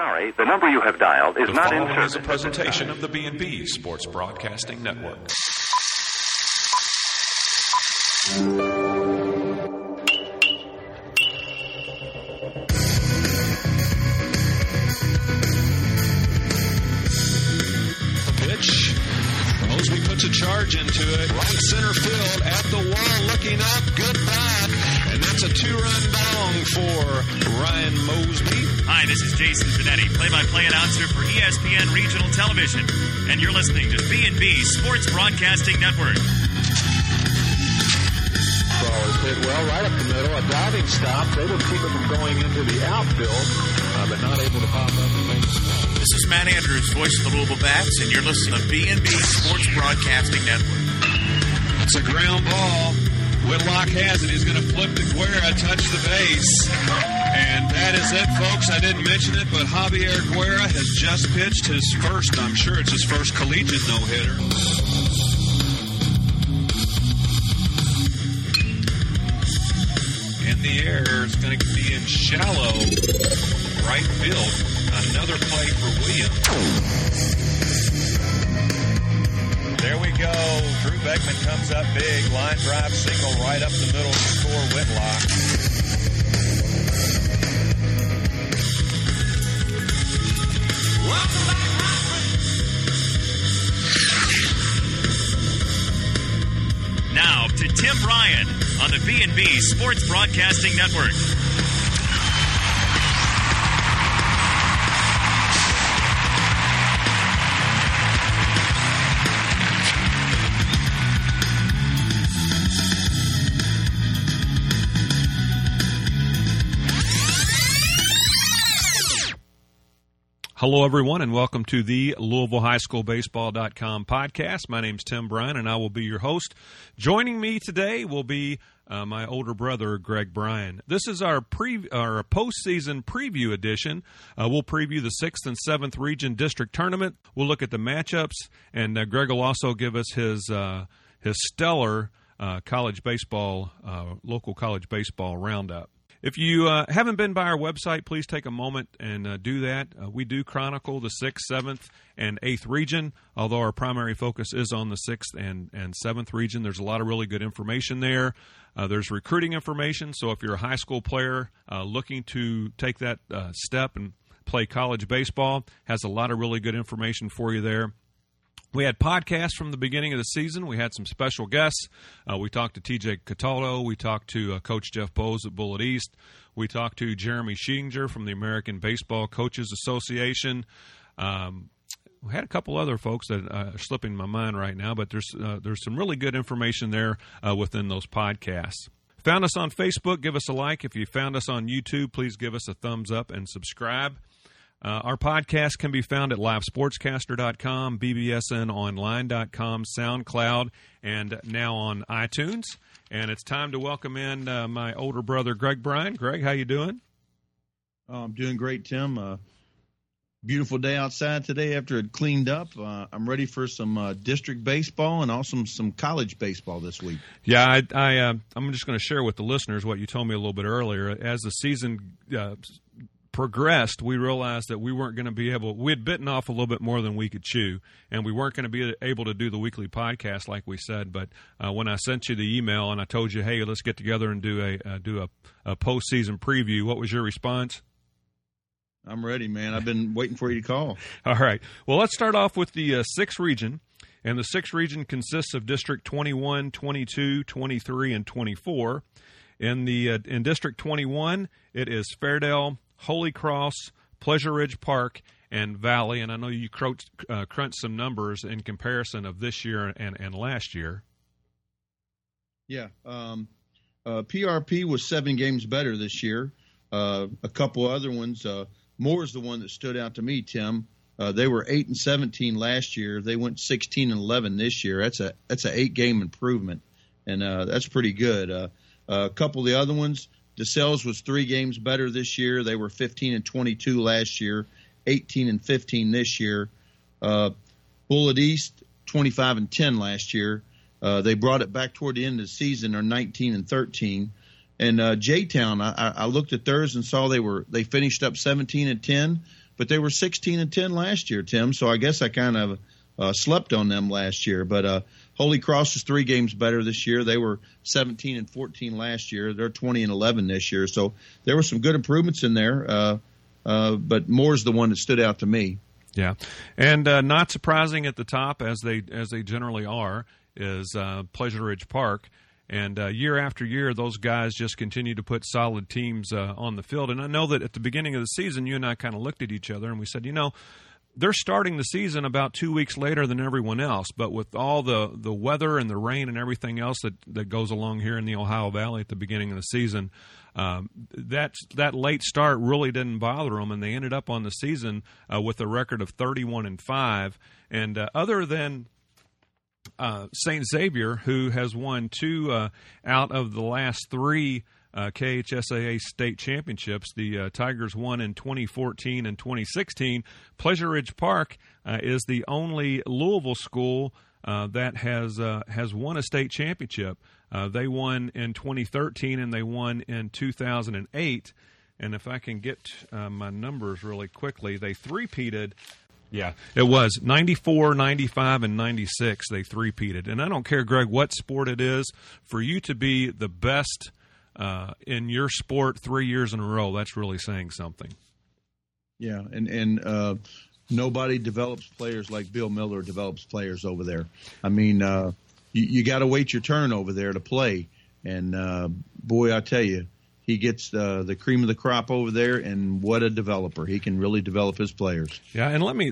sorry, the number you have dialed is not in service. The following is a presentation of the B&B Sports Broadcasting Network. Pitch. Mosley puts a charge into it. Right center field, at the wall, looking up. Good back. And that's a two-run bong for Ryan Mosley. Hi, this is Jason Benetti, play-by-play announcer for ESPN Regional Television. And you're listening to B&B Sports Broadcasting Network. Ball is hit well right up the middle. A diving stop. They will keep it from going into the outfield, but not able to pop up the main spot. This is Matt Andrews, voice of the Louisville Bats, and you're listening to B&B Sports Broadcasting Network. It's a ground ball. Whitlock has it. He's going to flip to Aguerra, touch the base. And that is it, folks. I didn't mention it, but Javier Aguerra has just pitched his first, I'm sure it's his first collegiate no-hitter. The air is going to be in shallow right field. Another play for Williams. There we go. Drew Beckman comes up big. Line drive single right up the middle to score Whitlock. Welcome back, Robert. Now to Tim Bryan on the B&B Sports Broadcasting Network. Hello, everyone, and welcome to the LouisvilleHighSchoolBaseball.com podcast. My name's Tim Bryan, and I will be your host. Joining me today will be my older brother, Greg Bryan. This is our postseason preview edition. We'll preview the 6th and 7th Region District Tournament. We'll look at the matchups, and Greg will also give us his stellar college baseball, local college baseball roundup. If you haven't been by our website, please take a moment and do that. We do chronicle the 6th, 7th, and 8th region, although our primary focus is on the 6th and 7th region. There's a lot of really good information there. There's recruiting information, so if you're a high school player looking to take that step and play college baseball, has a lot of really good information for you there. We had podcasts from the beginning of the season. We had some special guests. We talked to TJ Cataldo. We talked to Coach Jeff Bowes at Bullitt East. We talked to Jeremy Schinger from the American Baseball Coaches Association. We had a couple other folks that are slipping my mind right now, but there's some really good information there within those podcasts. Found us on Facebook. Give us a like. If you found us on YouTube, please give us a thumbs up and subscribe. Our podcast can be found at livesportscaster.com, bbsnonline.com, SoundCloud, and now on iTunes. And it's time to welcome in my older brother, Greg Bryan. Greg, how you doing? I'm doing great, Tim. Beautiful day outside today after it cleaned up. I'm ready for some district baseball and also some college baseball this week. Yeah, I'm just going to share with the listeners what you told me a little bit earlier. As the season progressed, we realized that we weren't going to be able, we had bitten off a little bit more than we could chew, and we weren't going to be able to do the weekly podcast like we said. But when I sent you the email and I told you, hey, let's get together and do a postseason preview, what was your response? I'm ready, man. I've been waiting for you to call. All right. Well, let's start off with the 6th region. And the 6th region consists of District 21, 22, 23, and 24. In District 21, it is Fairdale, Holy Cross, Pleasure Ridge Park, and Valley. And I know you crunched some numbers in comparison of this year and last year. Yeah. PRP was 7 games better this year. A couple other ones. Moore is the one that stood out to me, Tim. They were 8-17 last year. They went 16-11 this year. That's an 8-game improvement, and that's pretty good. A couple of the other ones. DeSales was 3 games better this year. They were 15-22 last year, 18-15 this year. Bullitt East, 25-10 last year. They brought it back toward the end of the season, or 19-13. And J-Town, I looked at theirs and saw they finished up 17-10, but they were 16-10 last year, Tim. So I guess I kind of slept on them last year. But Holy Cross is 3 games better this year. They were 17-14 last year. They're 20-11 this year. So there were some good improvements in there. But Moore's the one that stood out to me. Yeah, and not surprising at the top, as they generally are, is Pleasure Ridge Park. And year after year, those guys just continue to put solid teams on the field. And I know that at the beginning of the season, you and I kind of looked at each other and we said, you know, they're starting the season about 2 weeks later than everyone else. But with all the weather and the rain and everything else that goes along here in the Ohio Valley at the beginning of the season, that late start really didn't bother them, and they ended up on the season with a record of 31-5. And other than Saint Xavier, who has won 2 out of the last 3 KHSAA state championships. The Tigers won in 2014 and 2016. Pleasure Ridge Park is the only Louisville school that has won a state championship. They won in 2013 and they won in 2008. And if I can get my numbers really quickly, they three-peated. Yeah, it was 94, 95, and 96. They three-peated. And I don't care, Greg, what sport it is, for you to be the best in your sport 3 years in a row, that's really saying something. Yeah, and nobody develops players like Bill Miller develops players over there. I mean, you got to wait your turn over there to play. And, boy, I tell you, he gets the cream of the crop over there, and what a developer. He can really develop his players. Yeah, and let me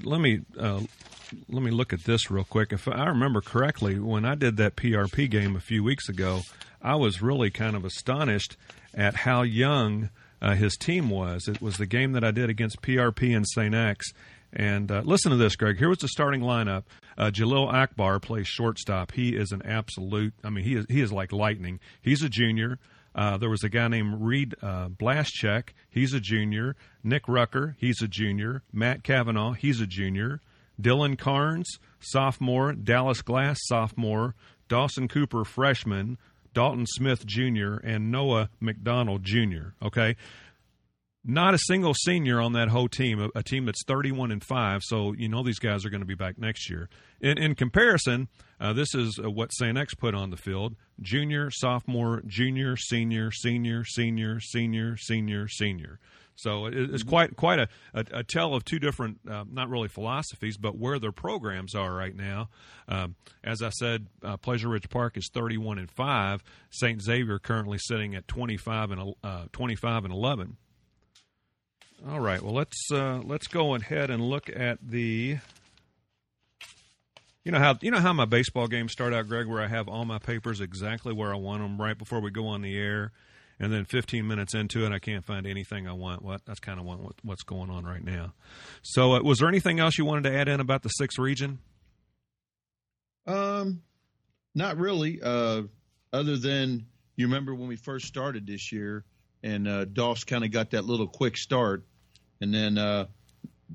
look at this real quick. If I remember correctly, when I did that PRP game a few weeks ago, I was really kind of astonished at how young his team was. It was the game that I did against PRP and St. X. And listen to this, Greg. Here was the starting lineup. Jalil Akbar plays shortstop. He is an absolute – I mean, he is like lightning. He's a junior. There was a guy named Reed Blaschek. He's a junior. Nick Rucker, he's a junior. Matt Cavanaugh, he's a junior. Dylan Carnes, sophomore. Dallas Glass, sophomore. Dawson Cooper, freshman. Dalton Smith, Jr., and Noah McDonald, Jr., okay? Not a single senior on that whole team, a team that's 31-5, so you know these guys are going to be back next year. In comparison, this is what St. X put on the field. Junior, sophomore, junior, senior, senior, senior, senior, senior, senior. So it's quite a tell of two different, not really philosophies, but where their programs are right now. As I said, Pleasure Ridge Park is 31-5. Saint Xavier currently sitting at 25-11. All right. Well, let's go ahead and look at the. You know how my baseball games start out, Greg, where I have all my papers exactly where I want them right before we go on the air. And then 15 minutes into it, I can't find anything I want. Well, that's kind of what's going on right now. So was there anything else you wanted to add in about the 6th region? Not really, other than you remember when we first started this year and Doss kind of got that little quick start. And then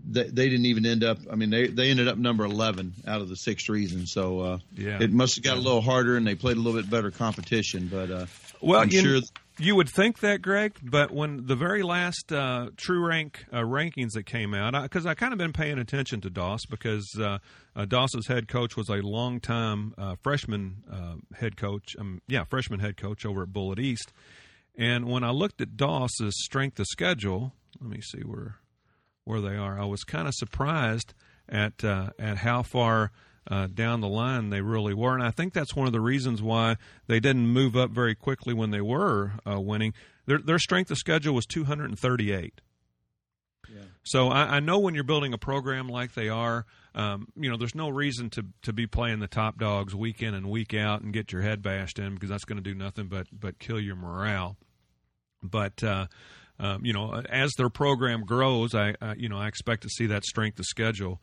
they didn't even end up – I mean, they ended up number 11 out of the 6th region. So it must have got a little harder and they played a little bit better competition. But I'm sure – you would think that, Greg, but when the very last True Rank rankings that came out, because I kind of been paying attention to Doss because Doss's head coach was a longtime freshman head coach. Freshman head coach over at Bullitt East. And when I looked at Doss's strength of schedule, let me see where they are. I was kind of surprised at how far down the line they really were, and I think that's one of the reasons why they didn't move up very quickly when they were winning. Their strength of schedule was 238. Yeah. So I know when you're building a program like they are, there's no reason to be playing the top dogs week in and week out and get your head bashed in because that's going to do nothing but kill your morale. But as their program grows, I expect to see that strength of schedule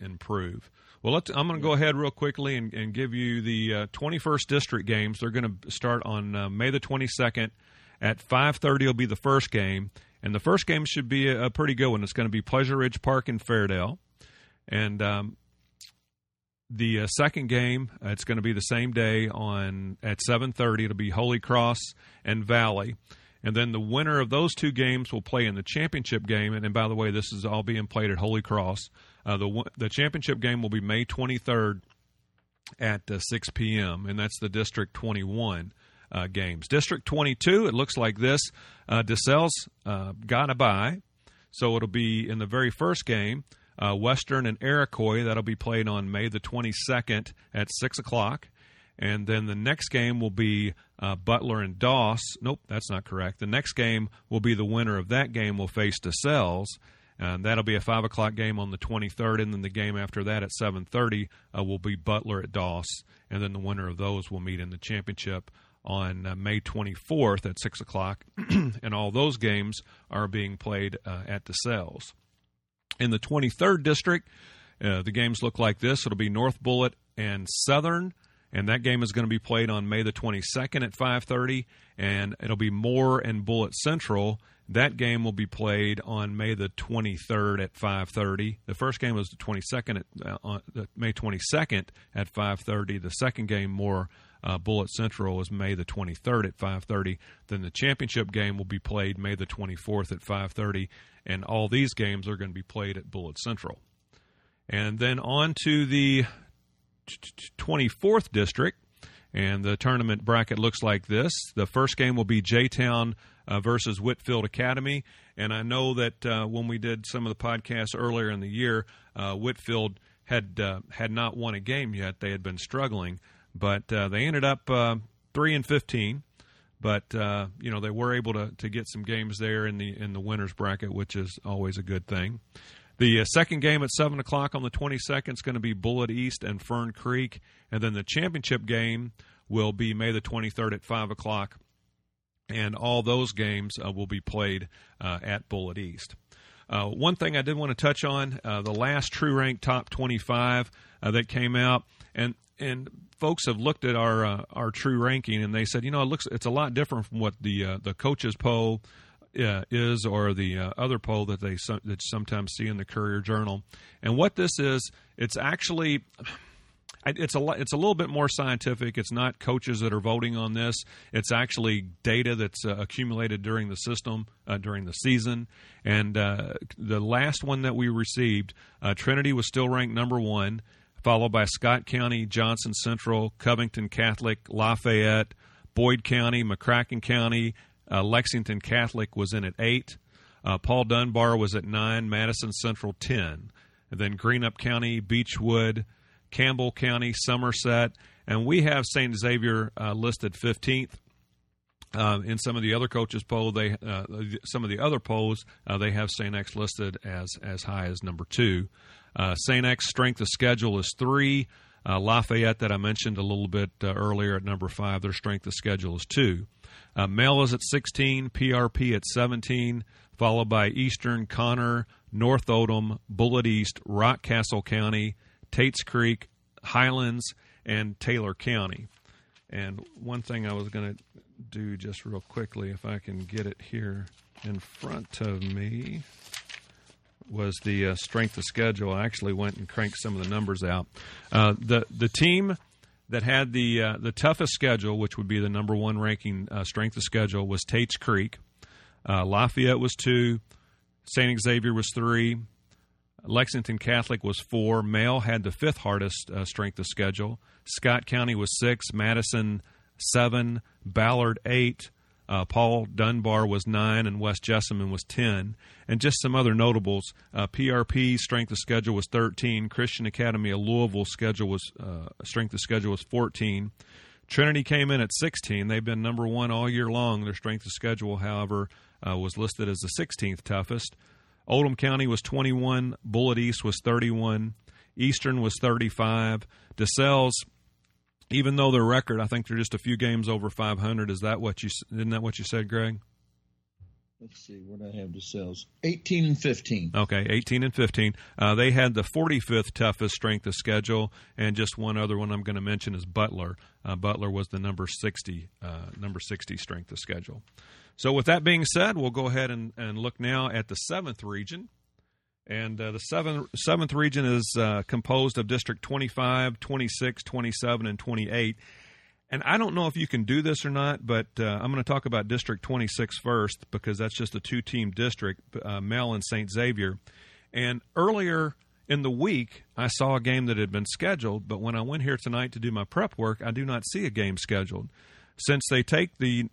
improve. Well, I'm going to go ahead real quickly and give you the 21st District games. They're going to start on May the 22nd. At 5:30 will be the first game. And the first game should be a pretty good one. It's going to be Pleasure Ridge Park in Fairdale. And the second game, it's going to be the same day at 7:30. It'll be Holy Cross and Valley. And then the winner of those two games will play in the championship game. And by the way, this is all being played at Holy Cross. The championship game will be May 23rd at 6 p.m., and that's the District 21 games. District 22, it looks like this. DeSales got a bye, so it'll be in the very first game, Western and Iroquois. That'll be played on May the 22nd at 6 o'clock. And then the next game will be Butler and Doss. Nope, that's not correct. The next game will be the winner of that game will face DeSales. And that'll be a 5 o'clock game on the 23rd. And then the game after that at 7:30 will be Butler at Doss. And then the winner of those will meet in the championship on May 24th at 6 o'clock. And all those games are being played at DeSales. In the 23rd district, the games look like this. It'll be North Bullitt and Southern. And that game is going to be played on May the 22nd at 5:30, and it'll be Moore and Bullitt Central. That game will be played on May the 23rd at 5:30. The first game was the 22nd, May 22nd at 5:30. The second game, Moore Bullitt Central, is May the 23rd at 5:30. Then the championship game will be played May the 24th at 5:30, and all these games are going to be played at Bullitt Central. And then on to the 24th district, and the tournament bracket looks like this. The first game will be J-Town versus Whitfield Academy, and I know that when we did some of the podcasts earlier in the year, Whitfield had not won a game yet. They had been struggling, but they ended up 3-15. But they were able to get some games there in the winners bracket, which is always a good thing. The second game at 7 o'clock on the 22nd is going to be Bullitt East and Fern Creek. And then the championship game will be May the 23rd at 5 o'clock. And all those games will be played at Bullitt East. One thing I did want to touch on, the last True Rank Top 25 that came out. And folks have looked at our True Ranking, and they said, it's a lot different from what the coaches poll is, or the other poll that that you sometimes see in the Courier Journal. And what this is, it's actually it's a little bit more scientific. It's not coaches that are voting on this. It's actually data that's accumulated during the system, during the season. And the last one that we received, Trinity was still ranked number one, followed by Scott County, Johnson Central, Covington Catholic, Lafayette, Boyd County, McCracken County. Lexington Catholic was in at 8. Paul Dunbar was at 9. Madison Central, 10. And then Greenup County, Beechwood, Campbell County, Somerset. And we have Saint Xavier listed 15th. In some of the other coaches' poll, some of the other polls, they have Saint X listed as high as number 2. Saint X strength of schedule is 3. Lafayette, that I mentioned a little bit earlier, at number 5, their strength of schedule is 2. Male is at 16, PRP at 17, followed by Eastern, Connor, North Odom, Bullitt East, Rockcastle County, Tate's Creek, Highlands, and Taylor County. And one thing I was going to do just real quickly, if I can get it here in front of me, was the strength of schedule. I actually went and cranked some of the numbers out. The team that had the toughest schedule, which would be the number 1 ranking strength of schedule, was Tate's Creek. Lafayette was 2. St. Xavier was 3. Lexington Catholic was 4. Male had the 5th hardest strength of schedule. Scott County was 6. Madison, 7. Ballard, 8. Paul Dunbar was 9, and West Jessamine was 10. And just some other notables, PRP strength of schedule was 13. Christian Academy of Louisville strength of schedule was 14. Trinity came in at 16. They've been number 1 all year long. Their strength of schedule, however, was listed as the 16th toughest. Oldham County was 21. Bullitt East was 31. Eastern was 35. DeSales, even though their record, I think they're just a few games over 500. Isn't that what you said, Greg? Let's see what I have to sell. 18 and 15. Okay, 18 and 15. They had the 45th toughest strength of schedule, and just one other one I'm going to mention is Butler. Butler was the number 60 strength of schedule. So with that being said, we'll go ahead and look now at the 7th region. And the 7th region is composed of District 25, 26, 27, and 28. And I don't know if you can do this or not, but I'm going to talk about District 26 first because that's just a two-team district, Male and Saint Xavier. And earlier in the week, I saw a game that had been scheduled, but when I went here tonight to do my prep work, I do not see a game scheduled. Since they take the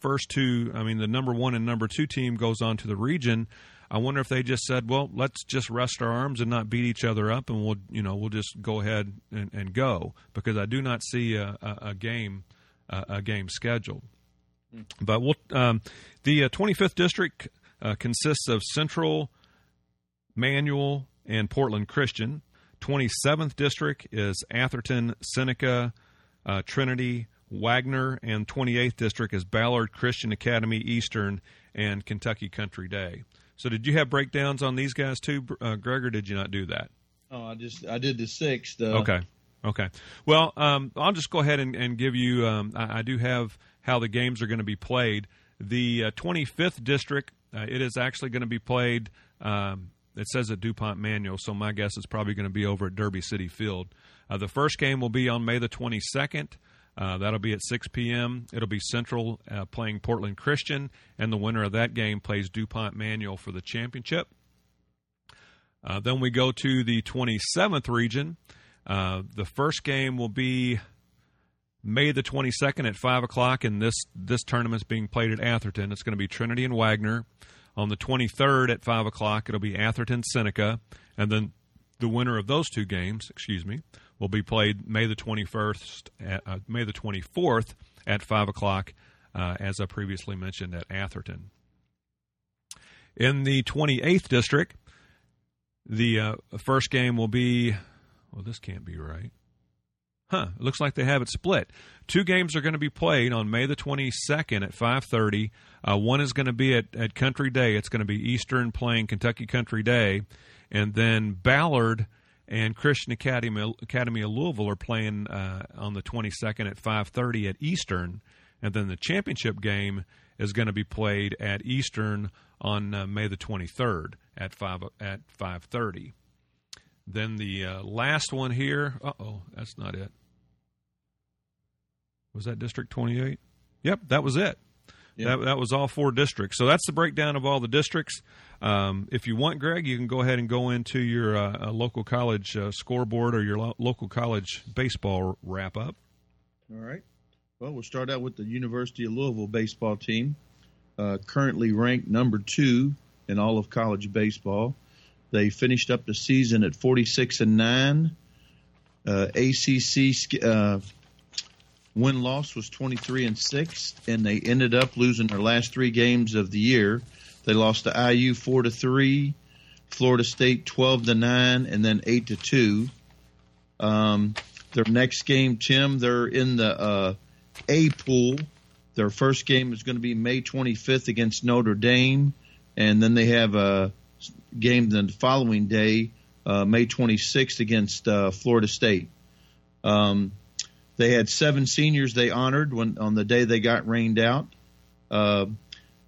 first two, I mean, the number one and number two team goes on to the region, I wonder if they just said, well, let's just rest our arms and not beat each other up, and we'll just go ahead and go, because I do not see a game scheduled. But the 25th district consists of Central, Manual, and Portland Christian. 27th district is Atherton, Seneca, Trinity, Wagner, and 28th district is Ballard, Christian Academy, Eastern, and Kentucky Country Day. So did you have breakdowns on these guys too, Greg, or did you not do that? Oh, I did the sixth. Okay. Well, I'll just go ahead and give you I do have how the games are going to be played. The 25th district, it is actually going to be played it says at DuPont Manual, so my guess is probably going to be over at Derby City Field. The first game will be on May the 22nd. That'll be at 6 p.m. It'll be Central playing Portland Christian, and the winner of that game plays DuPont Manual for the championship. Then we go to the 27th region. The first game will be May the 22nd at 5 o'clock, and this tournament's being played at Atherton. It's going to be Trinity and Wagner. On the 23rd at 5 o'clock, it'll be Atherton-Seneca, and then the winner of those two games, will be played May the 24th at 5 o'clock, as I previously mentioned, at Atherton. In the 28th district, the first game will be, well, this can't be right. It looks like they have it split. Two games are going to be played on May the 22nd at 5:30. One is going to be at Country Day. It's going to be Eastern playing Kentucky Country Day. And then Ballard and Christian Academy of Louisville are playing on the 22nd at 5:30 at Eastern. And then the championship game is going to be played at Eastern on May the 23rd at 5:30. Then the last one here. Uh-oh, that's not it. Was that District 28? Yep, that was it. Yep. That was all four districts. So that's the breakdown of all the districts. If you want, Greg, you can go ahead and go into your local college scoreboard or your local college baseball wrap-up. All right. Well, we'll start out with the University of Louisville baseball team, currently ranked number 2 in all of college baseball. They finished up the season at 46-9. ACC win-loss was 23-6, and they ended up losing their last three games of the year. They lost to IU 4-3, Florida State 12-9, and then 8-2. Their next game, Tim, they're in the A pool. Their first game is going to be May 25th against Notre Dame, and then they have a game the following day, May 26th against Florida State. They had 7 seniors they honored on the day they got rained out.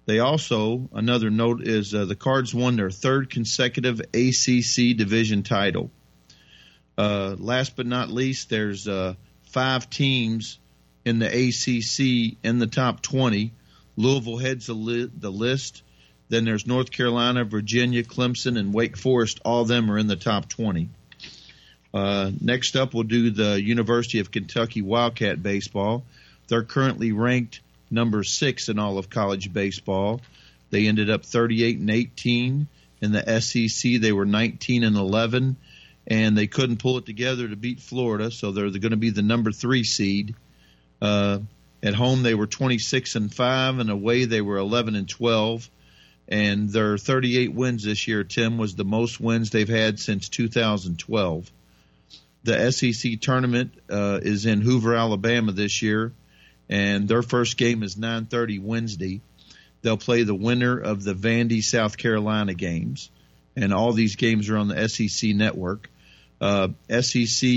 They also, another note is the Cards won their 3rd consecutive ACC division title. Last but not least, there's 5 teams in the ACC in the top 20. Louisville heads the list. Then there's North Carolina, Virginia, Clemson, and Wake Forest. All of them are in the top 20. Next up, we'll do the University of Kentucky Wildcat baseball. They're currently ranked number 6 in all of college baseball. They ended up 38-18. In the SEC, they were 19-11, and they couldn't pull it together to beat Florida, so they're going to be the number 3 seed. At home, they were 26-5, and away they were 11-12. And their 38 wins this year, Tim, was the most wins they've had since 2012. The SEC tournament is in Hoover, Alabama this year, and their first game is 9:30 Wednesday. They'll play the winner of the Vandy, South Carolina games, and all these games are on the SEC network. SEC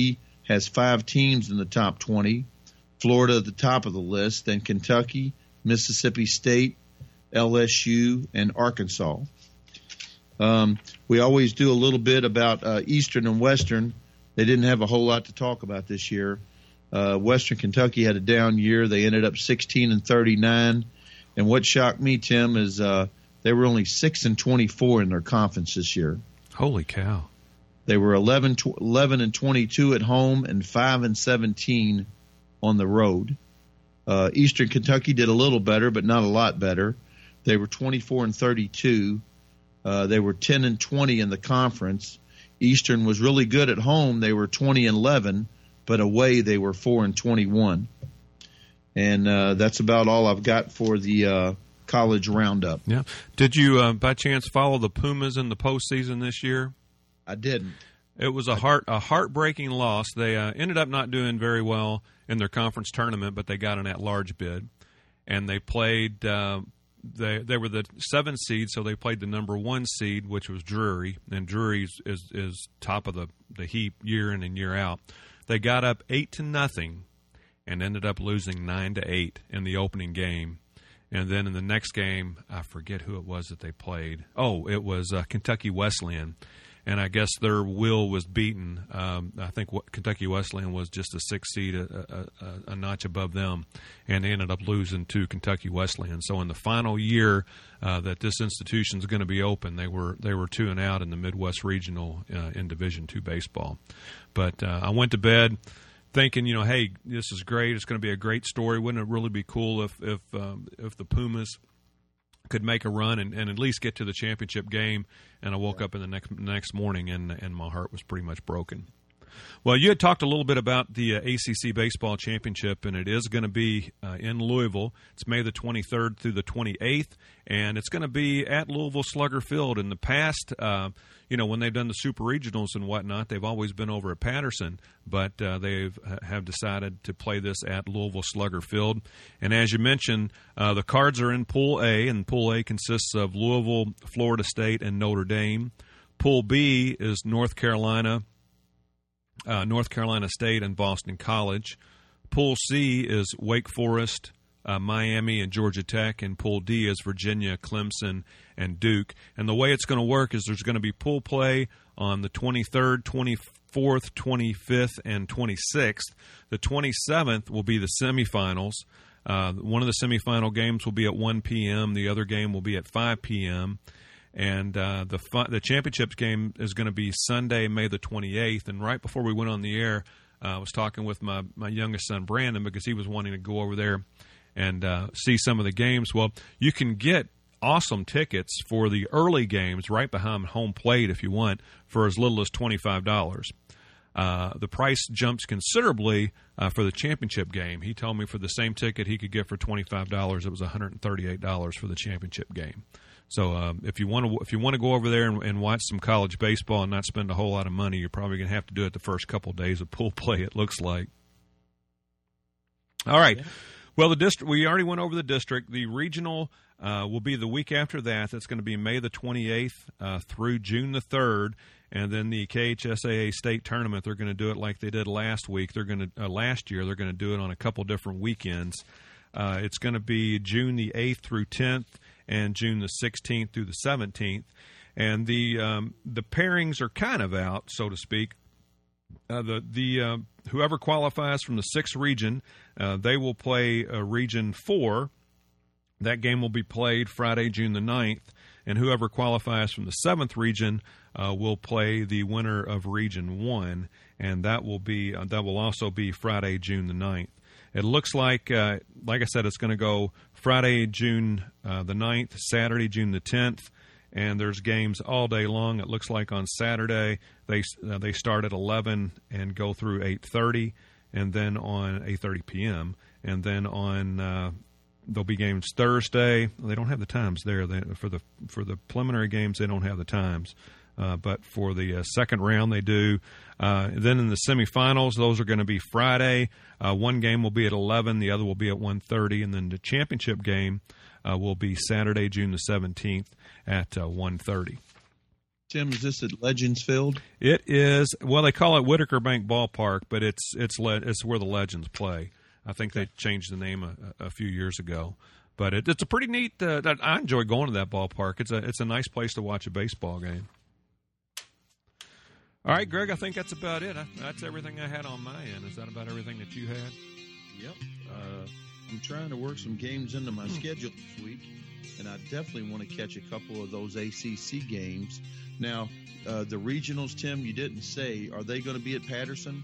has 5 teams in the top 20, Florida at the top of the list, then Kentucky, Mississippi State, LSU, and Arkansas. We always do a little bit about Eastern and Western. They didn't have a whole lot to talk about this year. Western Kentucky had a down year. They ended up 16-39. And what shocked me, Tim, is they were only 6-24 in their conference this year. Holy cow! They were 11-22 at home and 5-17 on the road. Eastern Kentucky did a little better, but not a lot better. They were 24-32. They were 10-20 in the conference. Eastern was really good at home. They were 20-11, but away they were 4-21. And that's about all I've got for the college roundup. Yeah. Did you, by chance, follow the Pumas in the postseason this year? I didn't. It was a heartbreaking loss. They ended up not doing very well in their conference tournament, but they got an at-large bid. And they played they were the 7th seed, so they played the number 1 seed, which was Drury. And Drury is top of the heap year in and year out. They got up 8-0 and ended up losing 9-8 in the opening game. And then in the next game, I forget who it was that they played. Oh, it was Kentucky Wesleyan. And I guess their will was beaten. I think Kentucky Wesleyan was just a 6th seed, a notch above them, and they ended up losing to Kentucky Wesleyan. So in the final year that this institution is going to be open, they were 2-0 in the Midwest Regional in Division II baseball. But I went to bed thinking, you know, hey, this is great. It's going to be a great story. Wouldn't it really be cool if the Pumas could make a run and at least get to the championship game? And I woke up in the next morning, and my heart was pretty much broken. Well, you had talked a little bit about the ACC Baseball Championship, and it is going to be in Louisville. It's May the 23rd through the 28th, and it's going to be at Louisville Slugger Field. In the past, when they've done the Super Regionals and whatnot, they've always been over at Patterson, but they have decided to play this at Louisville Slugger Field. And as you mentioned, the Cards are in Pool A, and Pool A consists of Louisville, Florida State, and Notre Dame. Pool B is North Carolina State, and Boston College. Pool C is Wake Forest, Miami, and Georgia Tech, and Pool D is Virginia, Clemson, and Duke. And the way it's going to work is there's going to be pool play on the 23rd, 24th, 25th, and 26th. The 27th will be the semifinals. One of the semifinal games will be at 1 p.m. The other game will be at 5 p.m., and the championships game is going to be Sunday, May the 28th. And right before we went on the air, I was talking with my youngest son, Brandon, because he was wanting to go over there and see some of the games. Well, you can get awesome tickets for the early games right behind home plate if you want for as little as $25. The price jumps considerably for the championship game. He told me for the same ticket he could get for $25, it was $138 for the championship game. So if you want to go over there and watch some college baseball and not spend a whole lot of money, you're probably going to have to do it the first couple of days of pool play, it looks like. All right. Yeah. Well, the district, we already went over the district. The regional will be the week after that. That's going to be May the 28th through June the 3rd. And then the KHSAA state tournament, they're going to do it like they did last week. Last year, they're going to do it on a couple different weekends. It's going to be June the 8th through 10th. And June the 16th through the 17th. And the pairings are kind of out, so to speak. Whoever qualifies from the 6th region, they will play Region 4. That game will be played Friday, June the 9th. And whoever qualifies from the 7th region will play the winner of Region 1. And that will also be Friday, June the 9th. It looks like I said, it's going to go Friday, June the 9th, Saturday, June the 10th, and there's games all day long. It looks like on Saturday they start at 11 and go through 8:30, and then on 8:30 p.m. And then on there'll be games Thursday. They don't have the times there for the preliminary games. They don't have the times. But for the second round, they do. Then in the semifinals, those are going to be Friday. One game will be at 11, the other will be at 1:30, and then the championship game will be Saturday, June the 17th at 1:30. Tim, is this at Legends Field? It is. Well, they call it Whitaker Bank Ballpark, but it's where the Legends play. I think they changed the name a few years ago. But it's a pretty neat. I enjoy going to that ballpark. It's a nice place to watch a baseball game. All right, Greg, I think that's about it. That's everything I had on my end. Is that about everything that you had? Yep. I'm trying to work some games into my schedule this week, and I definitely want to catch a couple of those ACC games. Now, the regionals, Tim, you didn't say, are they going to be at Patterson?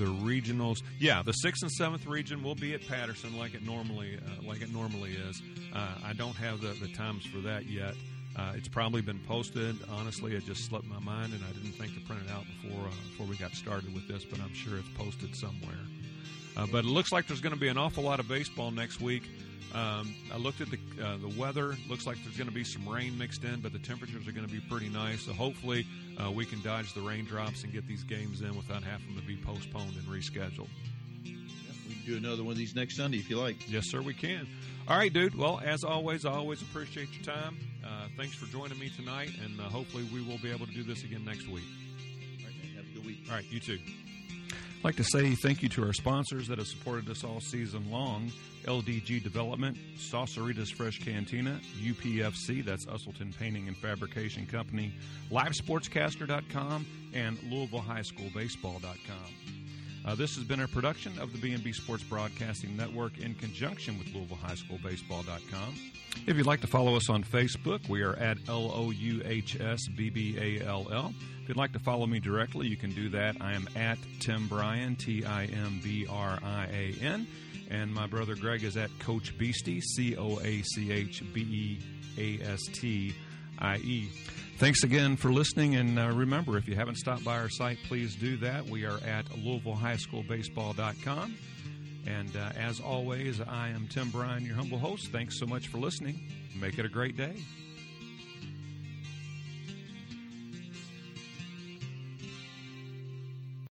The regionals, yeah, the 6th and 7th region will be at Patterson like it normally is. I don't have the times for that yet. It's probably been posted. Honestly, it just slipped my mind, and I didn't think to print it out before we got started with this, but I'm sure it's posted somewhere. But it looks like there's going to be an awful lot of baseball next week. I looked at the weather. Looks like there's going to be some rain mixed in, but the temperatures are going to be pretty nice. So hopefully we can dodge the raindrops and get these games in without having to be postponed and rescheduled. Yeah, we can do another one of these next Sunday if you like. Yes, sir, we can. All right, dude. Well, as always, I always appreciate your time. Thanks for joining me tonight, and hopefully we will be able to do this again next week. All right, man, have a good week. All right, you too. I'd like to say thank you to our sponsors that have supported us all season long: LDG Development, Saucerita's Fresh Cantina, UPFC, that's Usselton Painting and Fabrication Company, LiveSportscaster.com, and LouisvilleHighSchoolBaseball.com. This has been a production of the B&B Sports Broadcasting Network in conjunction with LouisvilleHighSchoolBaseball.com. If you'd like to follow us on Facebook, we are at LouhSBBALL. If you'd like to follow me directly, you can do that. I am at Tim Bryan, TIMBRIAN. And my brother Greg is at Coach Beastie, COachBeastie. Thanks again for listening, and remember, if you haven't stopped by our site, please do that. We are at LouisvilleHighSchoolBaseball.com, and as always, I am Tim Bryan, your humble host. Thanks so much for listening. Make it a great day.